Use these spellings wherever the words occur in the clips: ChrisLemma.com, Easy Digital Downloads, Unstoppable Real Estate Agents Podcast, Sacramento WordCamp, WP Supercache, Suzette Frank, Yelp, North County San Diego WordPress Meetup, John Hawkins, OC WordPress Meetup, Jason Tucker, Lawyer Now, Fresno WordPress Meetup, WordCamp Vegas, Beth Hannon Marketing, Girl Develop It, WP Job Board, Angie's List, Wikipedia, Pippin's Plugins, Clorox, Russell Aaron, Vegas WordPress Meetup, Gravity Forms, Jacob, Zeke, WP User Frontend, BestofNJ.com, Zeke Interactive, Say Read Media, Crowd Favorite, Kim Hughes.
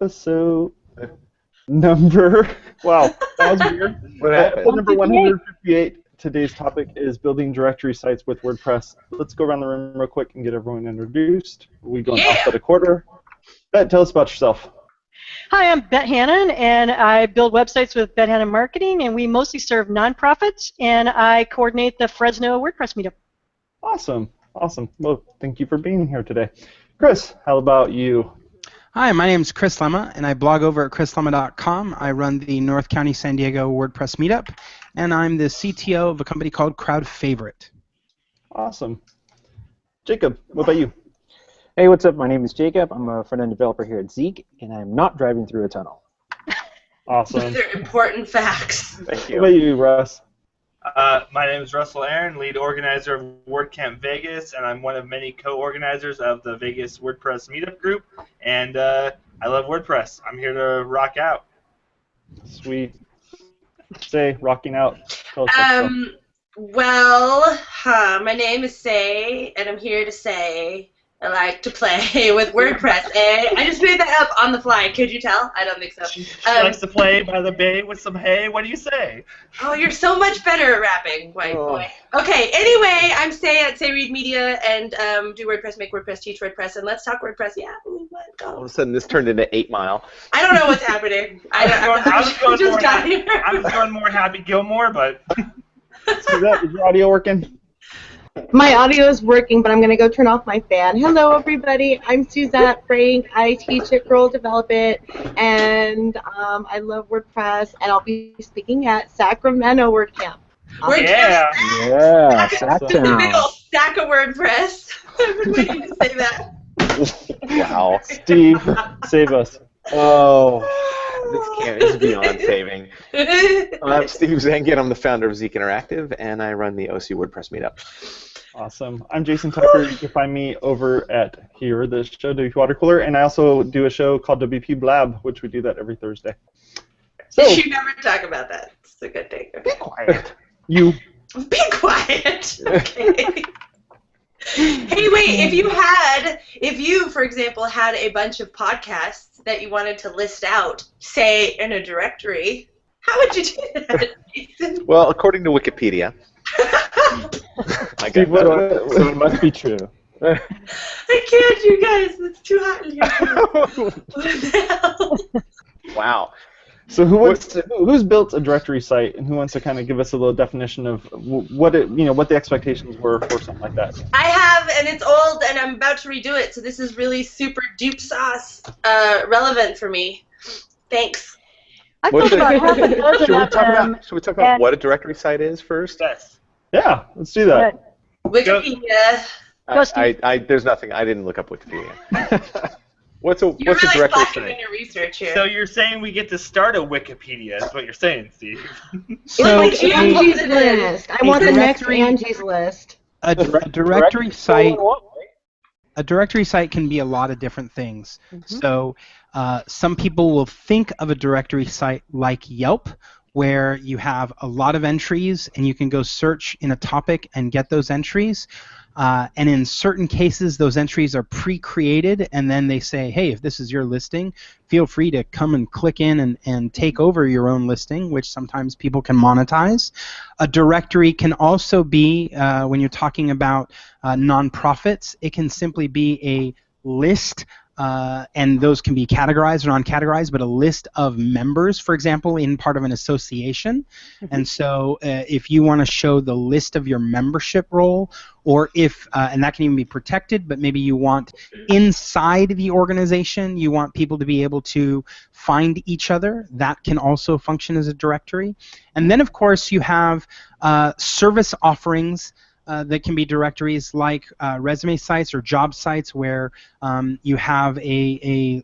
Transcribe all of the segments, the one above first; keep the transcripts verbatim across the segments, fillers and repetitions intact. episode number. Wow, that was weird. What happened? Episode number one fifty-eight. Today's topic is building directory sites with WordPress. Let's go around the room real quick and get everyone introduced. We're going yeah. off at a quarter. Bet, tell us about yourself. Hi, I'm Beth Hannon, and I build websites with Beth Hannon Marketing, and we mostly serve nonprofits, and I coordinate the Fresno WordPress Meetup. Awesome. Awesome. Well, thank you for being here today. Chris, how about you? Hi, my name is Chris Lemma, and I blog over at Chris Lemma dot com. I run the North County San Diego WordPress Meetup, and I'm the C T O of a company called Crowd Favorite. Awesome. Jacob, what about you? Hey, what's up? My name is Jacob. I'm a front-end developer here at Zeke, and I'm not driving through a tunnel. Awesome. They're important facts. Thank you. What about you, Russ? Uh, my name is Russell Aaron, lead organizer of WordCamp Vegas, and I'm one of many co-organizers of the Vegas WordPress Meetup group, and uh, I love WordPress. I'm here to rock out. Sweet. Say, rocking out. Tell us um, well, uh, my name is Say, and I'm here to say I like to play with WordPress, eh? I just made that up on the fly. Could you tell? I don't think so. Um, she likes to play by the bay with some hay. What do you say? Oh, you're so much better at rapping, white oh. boy. Okay, anyway, I'm Say at Say Read Media, and um, do WordPress, make WordPress, teach WordPress, and let's talk WordPress. Yeah, ooh, let's go. All of a sudden, this turned into eight mile. I don't know what's happening. I, don't, I, was going, I, was going just more, got here. I was going more Happy Gilmore, but... So that, is your audio working? My audio is working, but I'm going to go turn off my fan. Hello, everybody. I'm Suzette Frank. I teach at Girl Develop It, and um, I love WordPress, and I'll be speaking at Sacramento WordCamp. WordCamp. Yeah. Yeah. Sac Just a big old stack of WordPress. I've been waiting to say that. Wow. Steve, save us. Oh. This can't, it's beyond saving. I'm Steve Zangin. I'm the founder of Zeke Interactive, and I run the O C WordPress Meetup. Awesome. I'm Jason Tucker. You can find me over at here, the show, W P Water Cooler, and I also do a show called W P Blab, which we do that every Thursday. So, you should never talk about that. It's a good thing. Okay. Be quiet. You. Be quiet. Okay. Hey, wait, if you had, if you, for example, had a bunch of podcasts that you wanted to list out, say, in a directory, how would you do that, Jason? Well, according to Wikipedia, I Steve, what, what, so it must be true. I can't, you guys. It's too hot in here. What the hell? Wow. So who wants to, who's built a directory site, and who wants to kind of give us a little definition of what it, you know, what the expectations were for something like that? I have, and it's old, and I'm about to redo it, so this is really super dupe sauce uh, relevant for me. Thanks. I should, we talk about, should we talk about what a directory site is first? Yes. Yeah, let's do that. Wikipedia. I, I, I, there's nothing. I didn't look up Wikipedia. What's a, what's you're really a directory in your research here. So you're saying we get to start a Wikipedia, is what you're saying, Steve. So it's like Angie's list. I want the next Angie's list. A, direct, a directory site A directory site can be a lot of different things. Mm-hmm. So uh, some people will think of a directory site like Yelp, where you have a lot of entries and you can go search in a topic and get those entries. Uh, and in certain cases, those entries are pre-created, and then they say, hey, if this is your listing, feel free to come and click in and, and take over your own listing, which sometimes people can monetize. A directory can also be, uh, when you're talking about uh, nonprofits, it can simply be a list, uh, and those can be categorized or non-categorized, but a list of members, for example, in part of an association. And so uh, if you want to show the list of your membership role, or if, uh, and that can even be protected, but maybe you want inside the organization, you want people to be able to find each other. That can also function as a directory. And then, of course, you have uh, service offerings uh, that can be directories like uh, resume sites or job sites where um, you have a,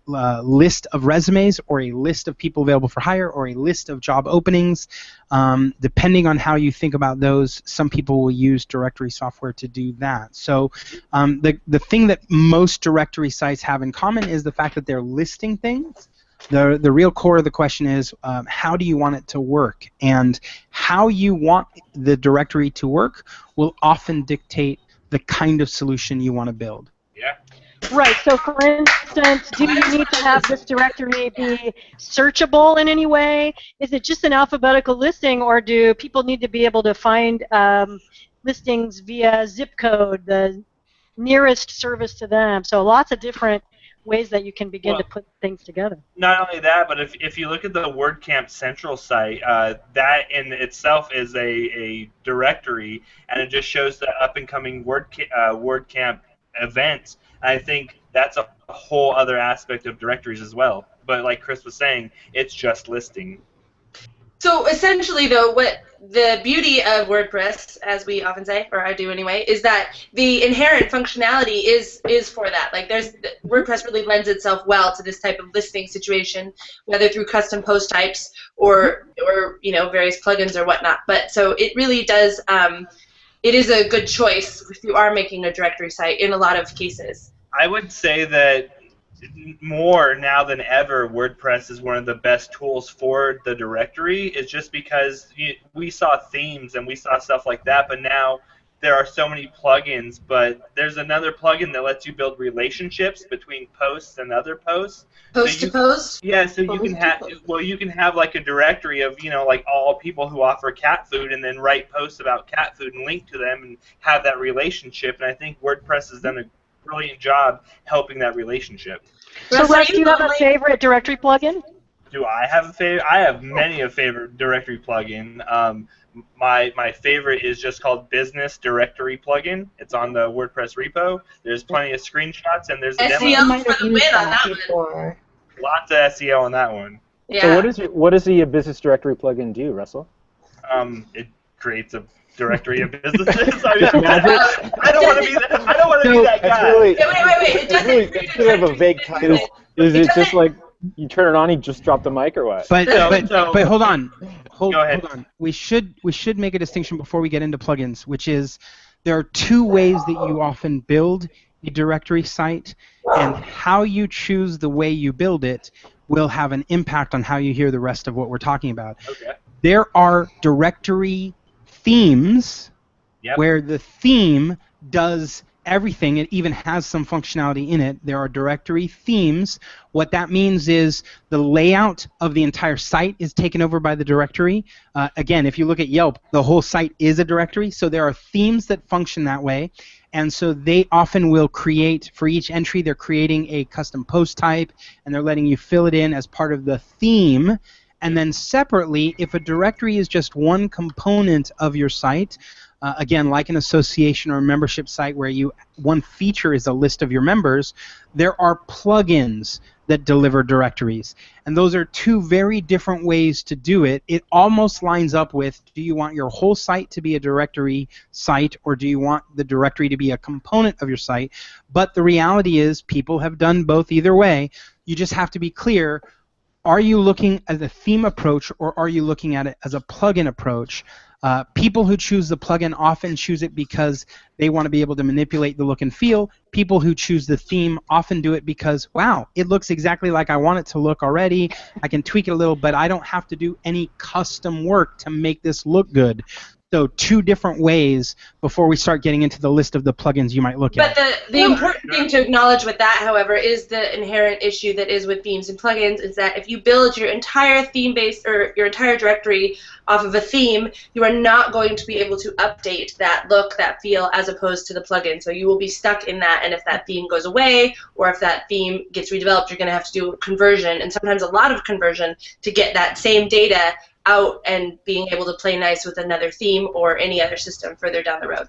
a uh, list of resumes or a list of people available for hire or a list of job openings. Um, depending on how you think about those, some people will use directory software to do that. So um, the, the thing that most directory sites have in common is the fact that they're listing things. The, the real core of the question is um, how do you want it to work? And how you want the directory to work will often dictate the kind of solution you want to build. Yeah. Right, so for instance, do you need to have this directory be searchable in any way? Is it just an alphabetical listing, or do people need to be able to find um, listings via zip code, the nearest service to them? So lots of different ways that you can begin well, to put things together. Not only that, but if, if you look at the WordCamp Central site, uh, that in itself is a, a directory, and it just shows the up-and-coming WordCamp, uh, WordCamp events. I think that's a whole other aspect of directories as well. But like Chris was saying, it's just listing. So essentially, though, what the beauty of WordPress, as we often say, or I do anyway, is that the inherent functionality is is for that. Like, there's WordPress really lends itself well to this type of listing situation, whether through custom post types or or you know various plugins or whatnot. But so it really does. Um, it is a good choice if you are making a directory site in a lot of cases. I would say that more now than ever, WordPress is one of the best tools for the directory. It's just because you, we saw themes and we saw stuff like that, but now there are so many plugins. But there's another plugin that lets you build relationships between posts and other posts. Post so you, to post? Yeah, so post you can have well, you can have like a directory of you know like all people who offer cat food, and then write posts about cat food and link to them and have that relationship. And I think WordPress has done a brilliant job helping that relationship. So, Russ, do you have a favorite directory plugin? Do I have a favorite? I have many a favorite directory plugin. Um, my my favorite is just called Business Directory Plugin. It's on the WordPress repo. There's plenty of screenshots, and there's a demo. S E O for the win on that one. Lots of S E O on that one. Yeah. So what is it, what does the Business Directory Plugin do, Russell? Um, it creates a directory of businesses. I, mean, I don't want to be that. I don't want to so be that guy. Really, wait, wait, wait! It doesn't really, it's really have a vague title. Is it, it just like you turn it on, you just drop the mic, or what? But so, but, so, but hold on, hold, go ahead. hold on. We should we should make a distinction before we get into plugins, which is there are two ways that you often build a directory site, and how you choose the way you build it will have an impact on how you hear the rest of what we're talking about. Okay. There are directory themes, yep, where the theme does everything. It even has some functionality in it. There are directory themes. What that means is the layout of the entire site is taken over by the directory. Uh, again, if you look at Yelp, the whole site is a directory, so there are themes that function that way. And so they often will create, for each entry, they're creating a custom post type, and they're letting you fill it in as part of the theme. And then separately, if a directory is just one component of your site, uh, again, like an association or a membership site where you one feature is a list of your members, there are plugins that deliver directories. And those are two very different ways to do it. It almost lines up with, do you want your whole site to be a directory site, or do you want the directory to be a component of your site? But the reality is people have done both either way. You just have to be clear. Are you looking at a theme approach, or are you looking at it as a plugin approach? Uh, people who choose the plugin often choose it because they want to be able to manipulate the look and feel. People who choose the theme often do it because, wow, it looks exactly like I want it to look already. I can tweak it a little, but I don't have to do any custom work to make this look good. So two different ways before we start getting into the list of the plugins you might look at. But the, the important thing to acknowledge with that, however, is the inherent issue that is with themes and plugins is that if you build your entire theme base or your entire directory off of a theme, you are not going to be able to update that look, that feel, as opposed to the plugin. So you will be stuck in that, and if that theme goes away or if that theme gets redeveloped, you're going to have to do conversion, and sometimes a lot of conversion, to get that same data out and being able to play nice with another theme or any other system further down the road.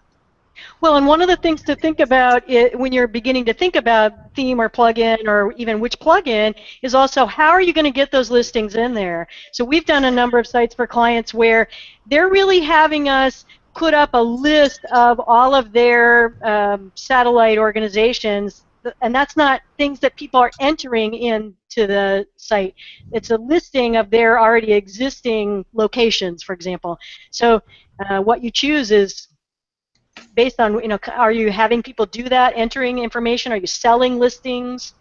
Well, and one of the things to think about it, when you're beginning to think about theme or plugin or even which plugin, is also how are you going to get those listings in there? So we've done a number of sites for clients where they're really having us put up a list of all of their um, satellite organizations, and that's not things that people are entering into the site. It's a listing of their already existing locations, for example. So uh, what you choose is based on, you know, are you having people do that, entering information? Are you selling listings?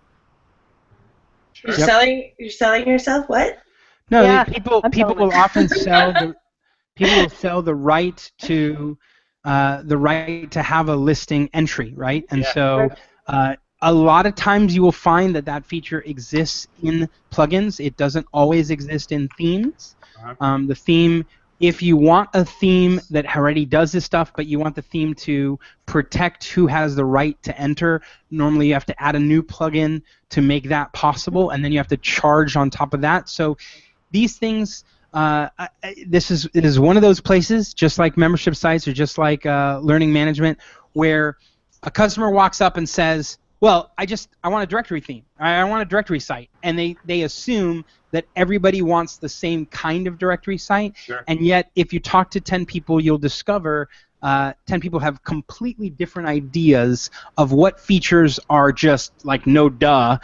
You're, yep. selling, you're selling yourself? What? No, yeah, people, people will often sell the, people will sell the right to, uh, the right to have a listing entry, right? And yeah. so... Uh, A lot of times you will find that that feature exists in plugins. It doesn't always exist in themes. Uh-huh. um, the theme, if you want a theme that already does this stuff, but you want the theme to protect who has the right to enter, normally you have to add a new plugin to make that possible, and then you have to charge on top of that. So these things, uh, I, this is, it is one of those places, just like membership sites or just like uh, learning management, where a customer walks up and says, well, I just, I want a directory theme. I, I want a directory site. And they, they assume that everybody wants the same kind of directory site. Sure. And yet, if you talk to ten people, you'll discover uh, ten people have completely different ideas of what features are just like no duh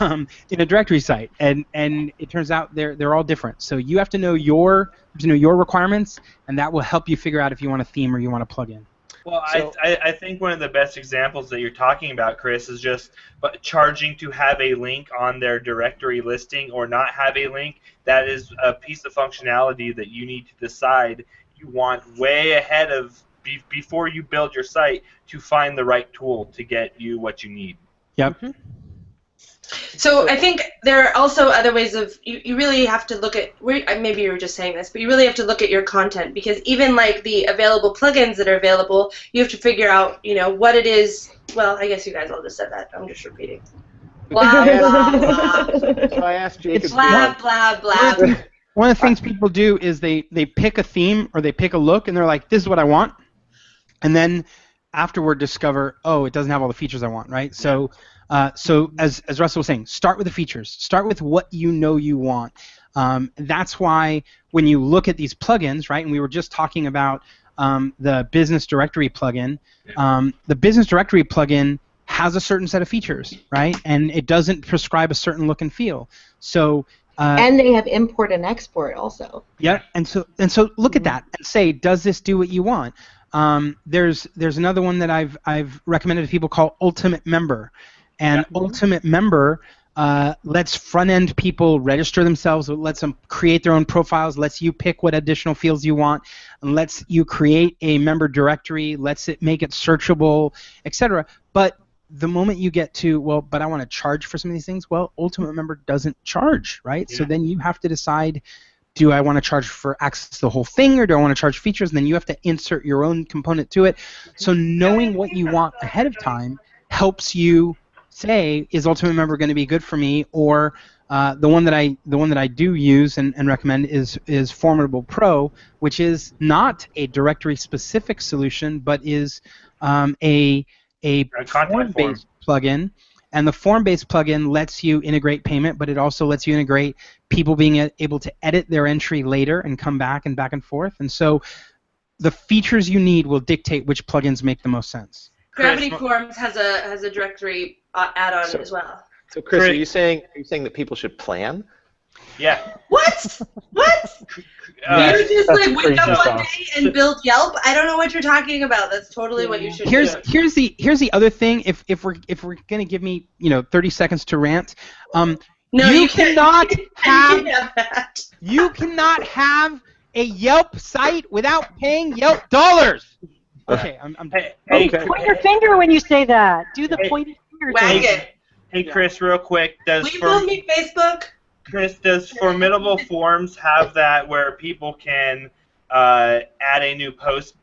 um, in a directory site. And and it turns out they're they're all different. So you have to know your to know your requirements, and that will help you figure out if you want a theme or you want a plugin. Well, so, I, I think one of the best examples that you're talking about, Chris, is just charging to have a link on their directory listing or not have a link. That is a piece of functionality that you need to decide you want way ahead of, be, before you build your site, to find the right tool to get you what you need. Yep. Mm-hmm. So I think there are also other ways of, you, you really have to look at, maybe you were just saying this, but you really have to look at your content, because even like the available plugins that are available, you have to figure out, you know, what it is. Well, I guess you guys all just said that. I'm just repeating. Blah, blah, blah. So I asked Jacob. It's blah, blah, blah. One of the things people do is they, they pick a theme or they pick a look and they're like, this is what I want. And then afterward discover, oh, it doesn't have all the features I want, right? So. Uh, so as, as Russell was saying, start with the features. Start with what you know you want. Um, that's why when you look at these plugins, right, and we were just talking about um, the Business Directory plugin, um, the Business Directory plugin has a certain set of features, right, and it doesn't prescribe a certain look and feel. So uh, and they have import and export also. Yeah, and so and so look at that and say, does this do what you want? Um, there's there's another one that I've I've recommended to people called Ultimate Member. And yeah. Ultimate Member uh, lets front-end people register themselves, lets them create their own profiles, lets you pick what additional fields you want, and lets you create a member directory, lets it make it searchable, et cetera. But the moment you get to, well, but I want to charge for some of these things, well, Ultimate Member doesn't charge, right? Yeah. So then you have to decide, do I want to charge for access to the whole thing, or do I want to charge features? And then you have to insert your own component to it. So knowing what you want ahead of time helps you say, is Ultimate Member going to be good for me? Or uh, the one that I the one that I do use and, and recommend is is Formidable Pro, which is not a directory specific solution, but is um, a a, a form based form. plugin. And the form based plugin lets you integrate payment, but it also lets you integrate people being able to edit their entry later and come back and back and forth. And so the features you need will dictate which plugins make the most sense. Gravity Forms has a has a directory add-on so, as well. So Chris, Chris, are you saying are you saying that people should plan? Yeah. What? What? Uh, you just like wake up one day and build Yelp? I don't know what you're talking about. That's totally what you should here's, do. Here's the here's the other thing. If if we're if we're gonna give me you know thirty seconds to rant, um, no, you, you cannot have that. You cannot have a Yelp site without paying Yelp dollars. Okay, I'm. I'm hey, hey, okay. Point your finger when you say that. Do the hey, pointed finger. Wag it. Hey, Chris, real quick. Does Will you build me Facebook? Chris, does Formidable Forms have that where people can uh, add a new post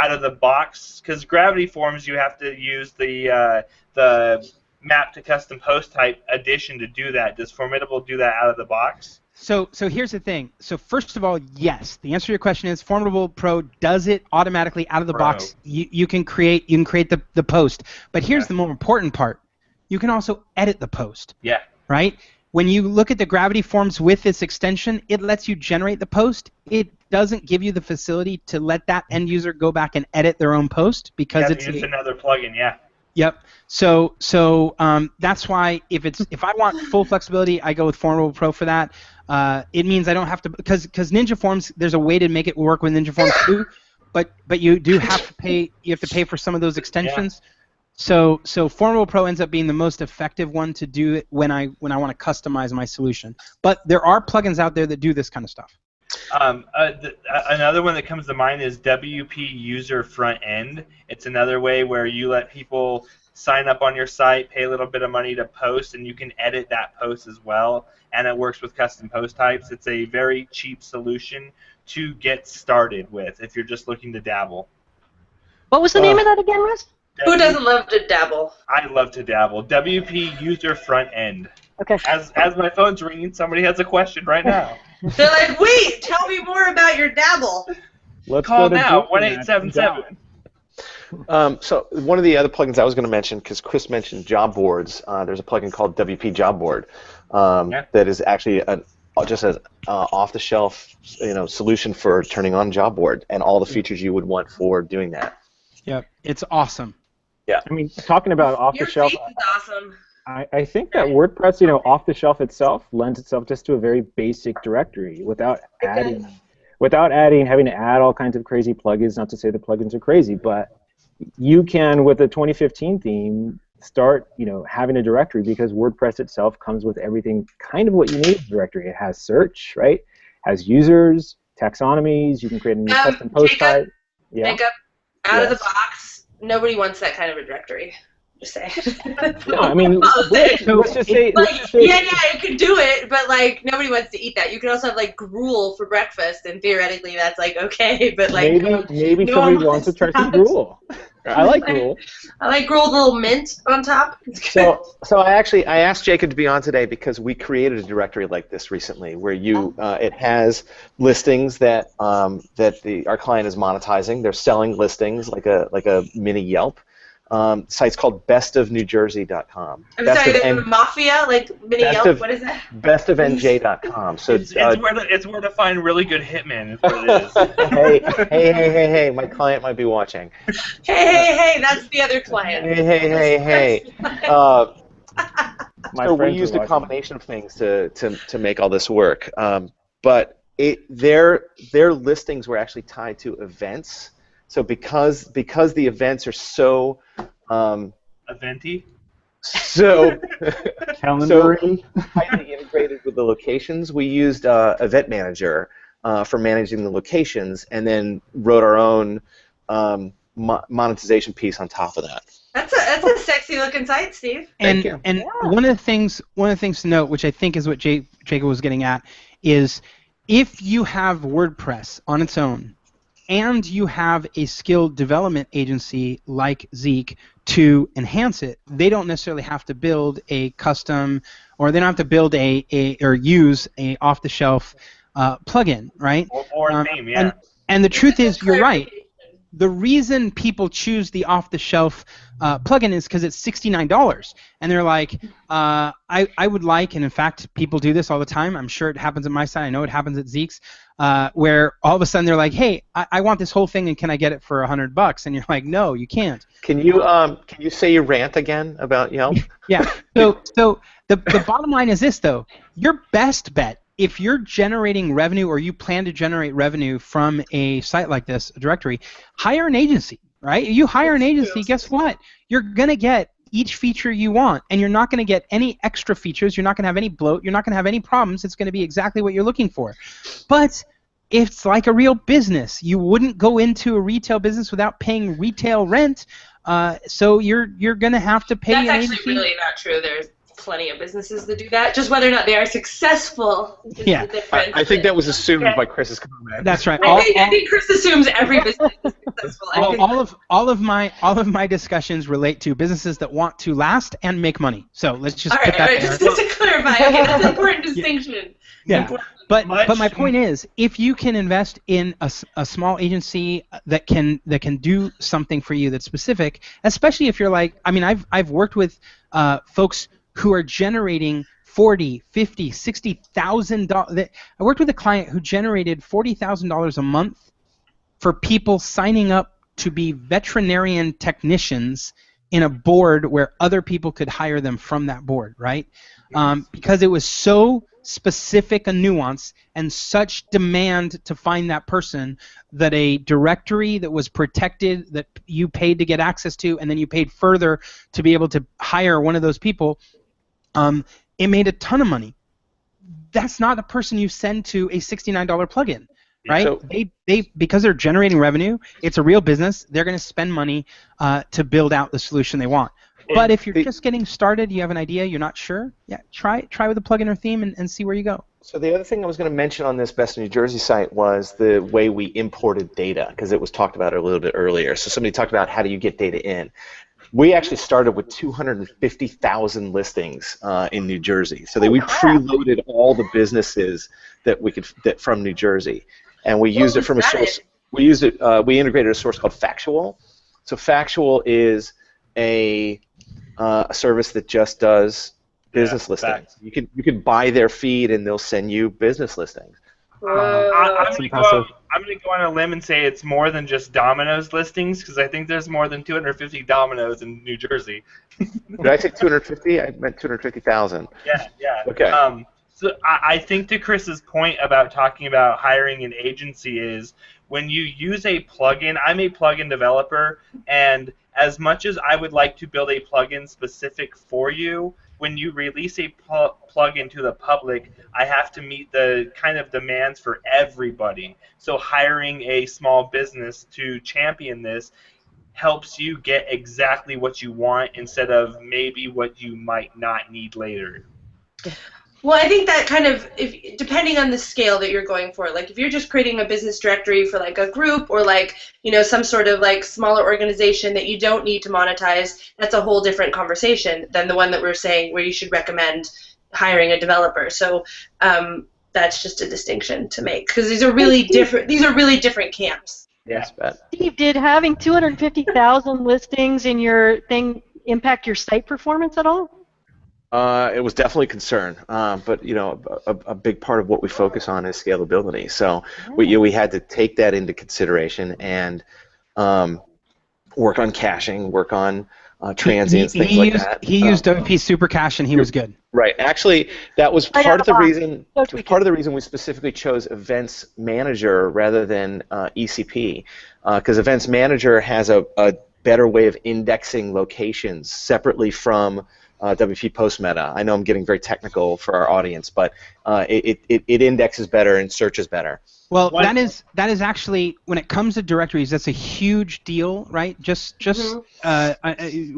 out of the box? Because Gravity Forms, you have to use the uh, the map to custom post type addition to do that. Does Formidable do that out of the box? So, so here's the thing. So first of all, yes. The answer to your question is Formidable Pro does it automatically out of the Pro. box. You, you can create you can create the, the post. But here's yeah. the more important part. You can also edit the post. Yeah. Right? When you look at the Gravity Forms with this extension, it lets you generate the post. It doesn't give you the facility to let that end user go back and edit their own post because it's a, another plugin. Yeah. Yep. So, so um, that's why if it's if I want full flexibility, I go with Formidable Pro for that. Uh, it means I don't have to because because Ninja Forms, there's a way to make it work with Ninja Forms too, but but you do have to pay you have to pay for some of those extensions. Yeah. So so Formidable Pro ends up being the most effective one to do it when I when I want to customize my solution. But there are plugins out there that do this kind of stuff. Um, uh, th another one that comes to mind is W P User Frontend. It's another way where you let people sign up on your site, pay a little bit of money to post, and you can edit that post as well. And it works with custom post types. It's a very cheap solution to get started with if you're just looking to dabble. What was the uh, name of that again, Russ? Who doesn't love to dabble? I love to dabble. W P User Frontend. Okay. As, as my phone's ringing, somebody has a question right now. They're like, wait, tell me more about your dabble. Let's call now, one eight seven seven. Um, so one of the other plugins I was going to mention, because Chris mentioned job boards, uh, there's a plugin called W P Job Board um, yeah. that is actually an, just an uh, off-the-shelf you know, solution for turning on job board and all the features you would want for doing that. Yeah, it's awesome. Yeah, I mean, talking about off-the-shelf, awesome. I, I think that WordPress, you know, off-the-shelf itself lends itself just to a very basic directory without adding, without adding, having to add all kinds of crazy plugins. Not to say the plugins are crazy, but you can, with the twenty fifteen theme, start, you know, having a directory because WordPress itself comes with everything, kind of what you need in a directory. It has search, right? It has users, taxonomies. You can create a new um, custom post type. Yeah. Jacob, out yes. of the box, nobody wants that kind of a directory. Just saying. No, I mean, let's, let's just say. Let's like, just say yeah, yeah, it could do it, but like nobody wants to eat that. You could also have like gruel for breakfast, and theoretically that's like okay, but like maybe no, maybe no somebody wants to try some gruel. I like gruel. I like gruel with a little mint on top. So, so I actually I asked Jacob to be on today because we created a directory like this recently, where you uh, it has listings that um, that the our client is monetizing. They're selling listings like a like a mini Yelp. Um, site's called Best of New Jersey dot com. I'm best sorry, there's a mafia like mini Yelp. Of, what is that? Best of N J dot com. So it's, it's, uh, it's where to, it's where to find really good hitmen. Is what it is. hey, hey, hey, hey, hey! My client might be watching. Hey, hey, hey! That's the other client. Hey, hey, hey, that's hey! Uh, my so we used a combination of things to to to make all this work. Um, but it their their listings were actually tied to events. So because because the events are so um, eventy, so calendar so highly integrated with the locations, we used uh, Event Manager uh, for managing the locations, and then wrote our own um, mo monetization piece on top of that. That's a that's a sexy looking site, Steve. And Thank you. and yeah. one of the things one of the things to note, which I think is what Jay, Jacob was getting at, is if you have WordPress on its own, and you have a skill development agency like Zeke to enhance it, they don't necessarily have to build a custom, or they don't have to build a, a or use a off-the-shelf uh, plugin, right? Or, or um, name, yeah. And, and the truth is, you're right. The reason people choose the off-the-shelf uh, plugin is because it's sixty-nine dollars, and they're like, uh, I, I would like, and in fact, people do this all the time. I'm sure it happens at my site. I know it happens at Zeke's, uh, where all of a sudden they're like, hey, I, I want this whole thing, and can I get it for a hundred bucks? And you're like, no, you can't. Can you um, can you say your rant again about Yelp? Yeah. So so the the bottom line is this though: your best bet, if you're generating revenue or you plan to generate revenue from a site like this, a directory, hire an agency, right? You hire an agency, guess what? You're going to get each feature you want, and you're not going to get any extra features. You're not going to have any bloat. You're not going to have any problems. It's going to be exactly what you're looking for. But it's like a real business. You wouldn't go into a retail business without paying retail rent, uh, so you're you're going to have to pay an agency. That's actually really not true. There's plenty of businesses that do that. Just whether or not they are successful is yeah. the difference. I, I think that was assumed okay. by Chris's comment. That's right. All, I, think, all, I think Chris assumes every business is successful. All, all of all of my all of my discussions relate to businesses that want to last and make money. So let's just all put right, that right, there. Just, just to clarify, okay, that's an important distinction. Yeah. yeah. But Much. but my point is, if you can invest in a, a small agency that can that can do something for you that's specific, especially if you're like, I mean, I've I've worked with uh, folks who are generating forty, fifty, sixty thousand dollars. I worked with a client who generated forty thousand dollars a month for people signing up to be veterinarian technicians in a board where other people could hire them from that board, right? Um, because it was so specific a nuance and such demand to find that person that a directory that was protected, that you paid to get access to, and then you paid further to be able to hire one of those people, Um, it made a ton of money. That's not a person you send to a sixty-nine dollar plugin, right? So they, they, because they're generating revenue, it's a real business, they're going to spend money uh, to build out the solution they want. But if you're the, just getting started, you have an idea, you're not sure, yeah, try try with a plugin or theme and, and see where you go. So the other thing I was going to mention on this Best of New Jersey site was the way we imported data, because it was talked about a little bit earlier. So somebody talked about how do you get data in. We actually started with two hundred fifty thousand listings uh, in New Jersey. So that we preloaded all the businesses that we could that from New Jersey, and we used it from a source. We used it. Uh, we integrated a source called Factual. So Factual is a, uh, a service that just does business yeah, listings. Facts. You can you can buy their feed and they'll send you business listings. Uh, I, I'm going to go on a limb and say it's more than just Domino's listings, because I think there's more than two hundred fifty Domino's in New Jersey. Did I say two hundred fifty? I meant two hundred fifty thousand. Yeah, yeah. Okay. Um, so I, I think to Chris's point about talking about hiring an agency is when you use a plugin, I'm a plugin developer, and as much as I would like to build a plugin specific for you, when you release a pl- plugin to the public, I have to meet the kind of demands for everybody. So hiring a small business to champion this helps you get exactly what you want instead of maybe what you might not need later. Well, I think that kind of, if, depending on the scale that you're going for, like if you're just creating a business directory for like a group or like, you know, some sort of like smaller organization that you don't need to monetize, that's a whole different conversation than the one that we're saying where you should recommend hiring a developer. So um, that's just a distinction to make, because these are really different. These are really different camps. Yes, Beth. Steve, did having two hundred fifty thousand listings in your thing impact your site performance at all? Uh, it was definitely a concern, um, but you know, a, a big part of what we focus on is scalability. So we you know, we had to take that into consideration and um, work on caching, work on uh, transients, he, he, things he like used, that. He um, used W P Supercache, and he was good. Right. Actually, that was part of the reason. Part of the reason we specifically chose Events Manager rather than uh, E C P, because uh, Events Manager has a, a better way of indexing locations separately from Uh, W P Postmeta. I know I'm getting very technical for our audience, but uh, it, it, it indexes better and searches better. Well, One. that is that is actually, when it comes to directories, that's a huge deal, right? Just just uh,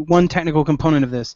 one technical component of this.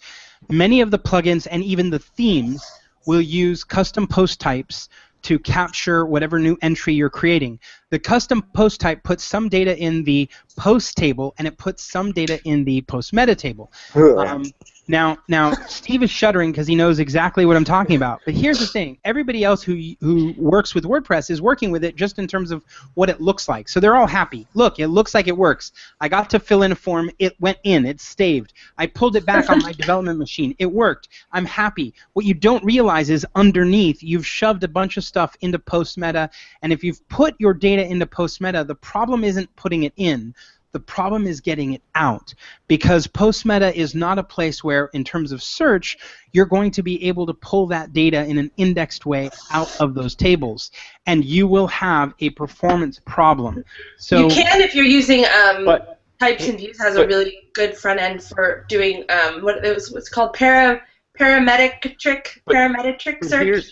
Many of the plugins and even the themes will use custom post types to capture whatever new entry you're creating. The custom post type puts some data in the post table, and it puts some data in the post meta table. Um, now, now Steve is shuddering because he knows exactly what I'm talking about. But here's the thing. Everybody else who, who works with WordPress is working with it just in terms of what it looks like. So they're all happy. Look, it looks like it works. I got to fill in a form. It went in. It's saved. I pulled it back on my development machine. It worked. I'm happy. What you don't realize is underneath, you've shoved a bunch of stuff into post meta, and if you've put your data into post-meta, the problem isn't putting it in. The problem is getting it out, because post-meta is not a place where, in terms of search, you're going to be able to pull that data in an indexed way out of those tables, and you will have a performance problem. So you can if you're using um, but, Types and Views has but, a really good front end for doing um, what it was what's called para parametric parametric search.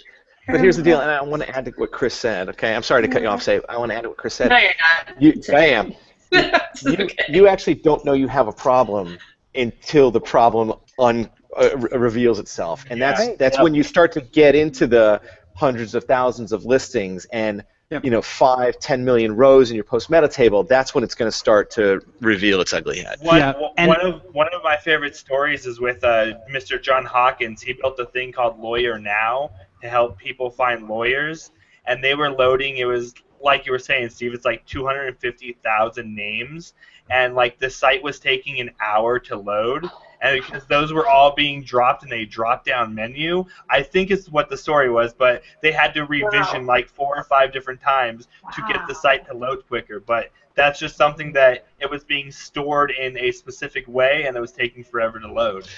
But here's the deal, and I want to add to what Chris said. Okay, I'm sorry to cut you off, Say. I want to add to what Chris said. No, you're not. You, I am. you, okay. You actually don't know you have a problem until the problem un, uh, reveals itself, and that's right. that's yep. when you start to get into the hundreds of thousands of listings and yep. you know five, ten million rows in your post meta table. That's when it's going to start to reveal its ugly head. One, yeah. and, one of one of my favorite stories is with uh, Mister John Hawkins. He built a thing called Lawyer Now to help people find lawyers, and they were loading, it was like you were saying, Steve, it's like two hundred fifty thousand names, and like the site was taking an hour to load, and because those were all being dropped in a drop-down menu, I think it's what the story was, but they had to revision wow. like four or five different times wow. to get the site to load quicker, but that's just something that it was being stored in a specific way, and it was taking forever to load.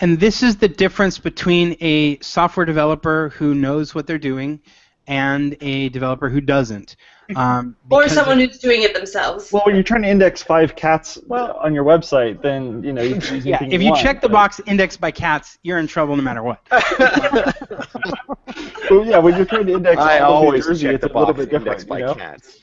And this is the difference between a software developer who knows what they're doing and a developer who doesn't. Um, or someone who's doing it themselves. Well, when you're trying to index five cats well, on your website, then you know you can use yeah, anything you want. If you check the box indexed by cats, you're in trouble no matter what. Well, yeah, when you're trying to index, I always check the box indexed by cats.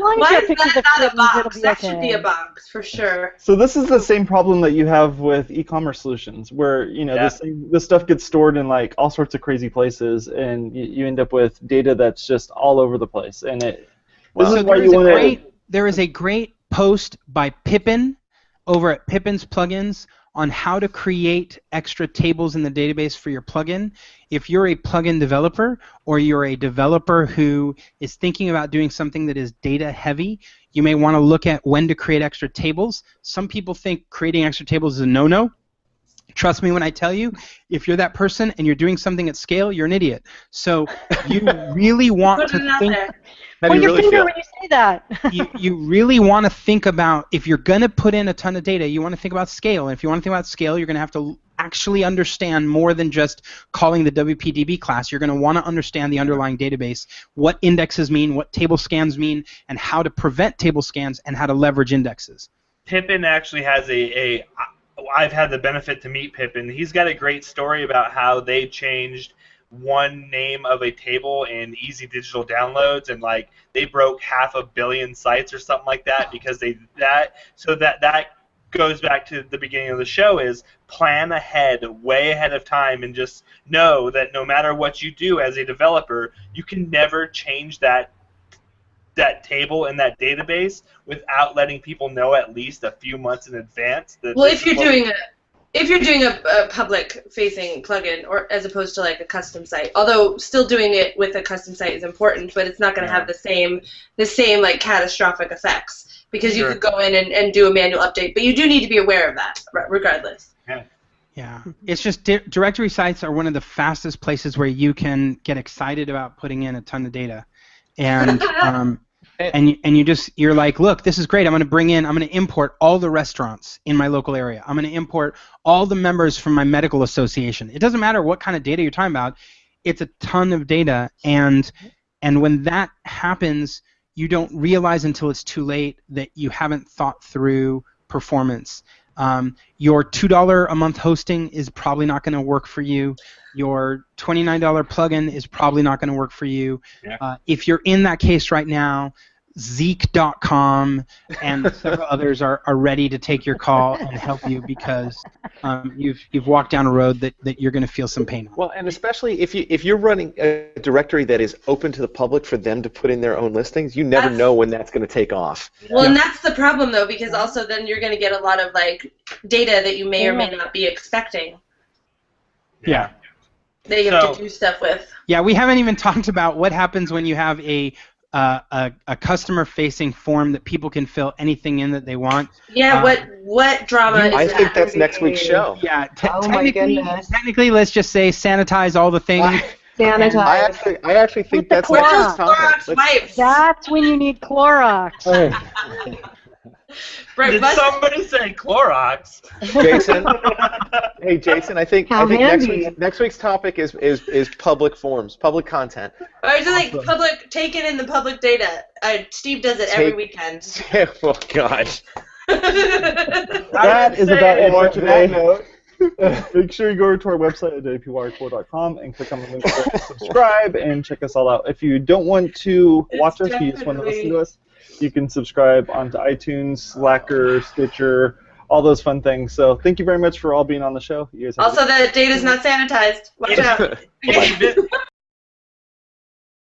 Why is that not a box? That should be a box for sure. So this is the same problem that you have with e-commerce solutions, where you know yeah. this this stuff gets stored in like all sorts of crazy places, and you, you end up with data that's just all over the place. And it well, this so is why you want to. There is a great post by Pippin over at Pippin's Plugins on how to create extra tables in the database for your plugin. If you're a plugin developer or you're a developer who is thinking about doing something that is data heavy, you may want to look at when to create extra tables. Some people think creating extra tables is a no-no. Trust me when I tell you, if you're that person and you're doing something at scale, you're an idiot. So you really want to think... Put your really finger when you say that. you, you really want to think about, if you're going to put in a ton of data, you want to think about scale. And if you want to think about scale, you're going to have to actually understand more than just calling the W P D B class. You're going to want to understand the underlying database, what indexes mean, what table scans mean, and how to prevent table scans and how to leverage indexes. Pippin actually has a... a I've had the benefit to meet Pippin. He's got a great story about how they changed one name of a table in Easy Digital Downloads, and like they broke half a billion sites or something like that because they that so that that goes back to the beginning of the show, is plan ahead, way ahead of time, and just know that no matter what you do as a developer, you can never change that that table and that database without letting people know at least a few months in advance. That well, if you're doing a if you're doing a, a public-facing plugin, or as opposed to like a custom site, although still doing it with a custom site is important, but it's not going to yeah. have the same the same like catastrophic effects, because you sure. could go in and, and do a manual update, but you do need to be aware of that regardless. Yeah. Yeah, it's just di directory sites are one of the fastest places where you can get excited about putting in a ton of data. And um, and and you just you're like, look, this is great. I'm going to bring in, I'm going to import all the restaurants in my local area. I'm going to import all the members from my medical association. It doesn't matter what kind of data you're talking about. It's a ton of data, and and when that happens, you don't realize until it's too late that you haven't thought through performance. Um, your two dollars a month hosting is probably not going to work for you. Your twenty-nine dollar plugin is probably not going to work for you. Yeah. Uh, if you're in that case right now, Zeke dot com and several others are, are ready to take your call and help you, because um, you've you've walked down a road that, that you're going to feel some pain on. Well, and especially if you if you're running a directory that is open to the public for them to put in their own listings, you never that's, know when that's going to take off. Well, yeah. and that's the problem though, because also then you're going to get a lot of like data that you may or may not be expecting. Yeah. That you have so, to do stuff with. Yeah, we haven't even talked about what happens when you have a Uh, a, a customer-facing form that people can fill anything in that they want. Yeah, um, what what drama is I that? I think that's next week's show. Yeah, te oh technically, my goodness. Technically, let's just say sanitize all the things. Uh, sanitize. I actually, I actually think With that's next week's topic. That's when you need Clorox. Right, Did somebody say Clorox? Jason, hey Jason, I think How I think next week's, next week's topic is, is is public forms, public content. Or is it like awesome. public taken in the public data? Uh, Steve does it Take, every weekend. Yeah, well, gosh. That is about it for today. Make sure you go to our website at W P Water Cooler dot com and click on the link to subscribe and check us all out. If you don't want to watch it's us, you just want to listen to us, you can subscribe onto iTunes, Slacker, Stitcher, all those fun things. So thank you very much for all being on the show. You guys have also, the data's not sanitized. Watch out.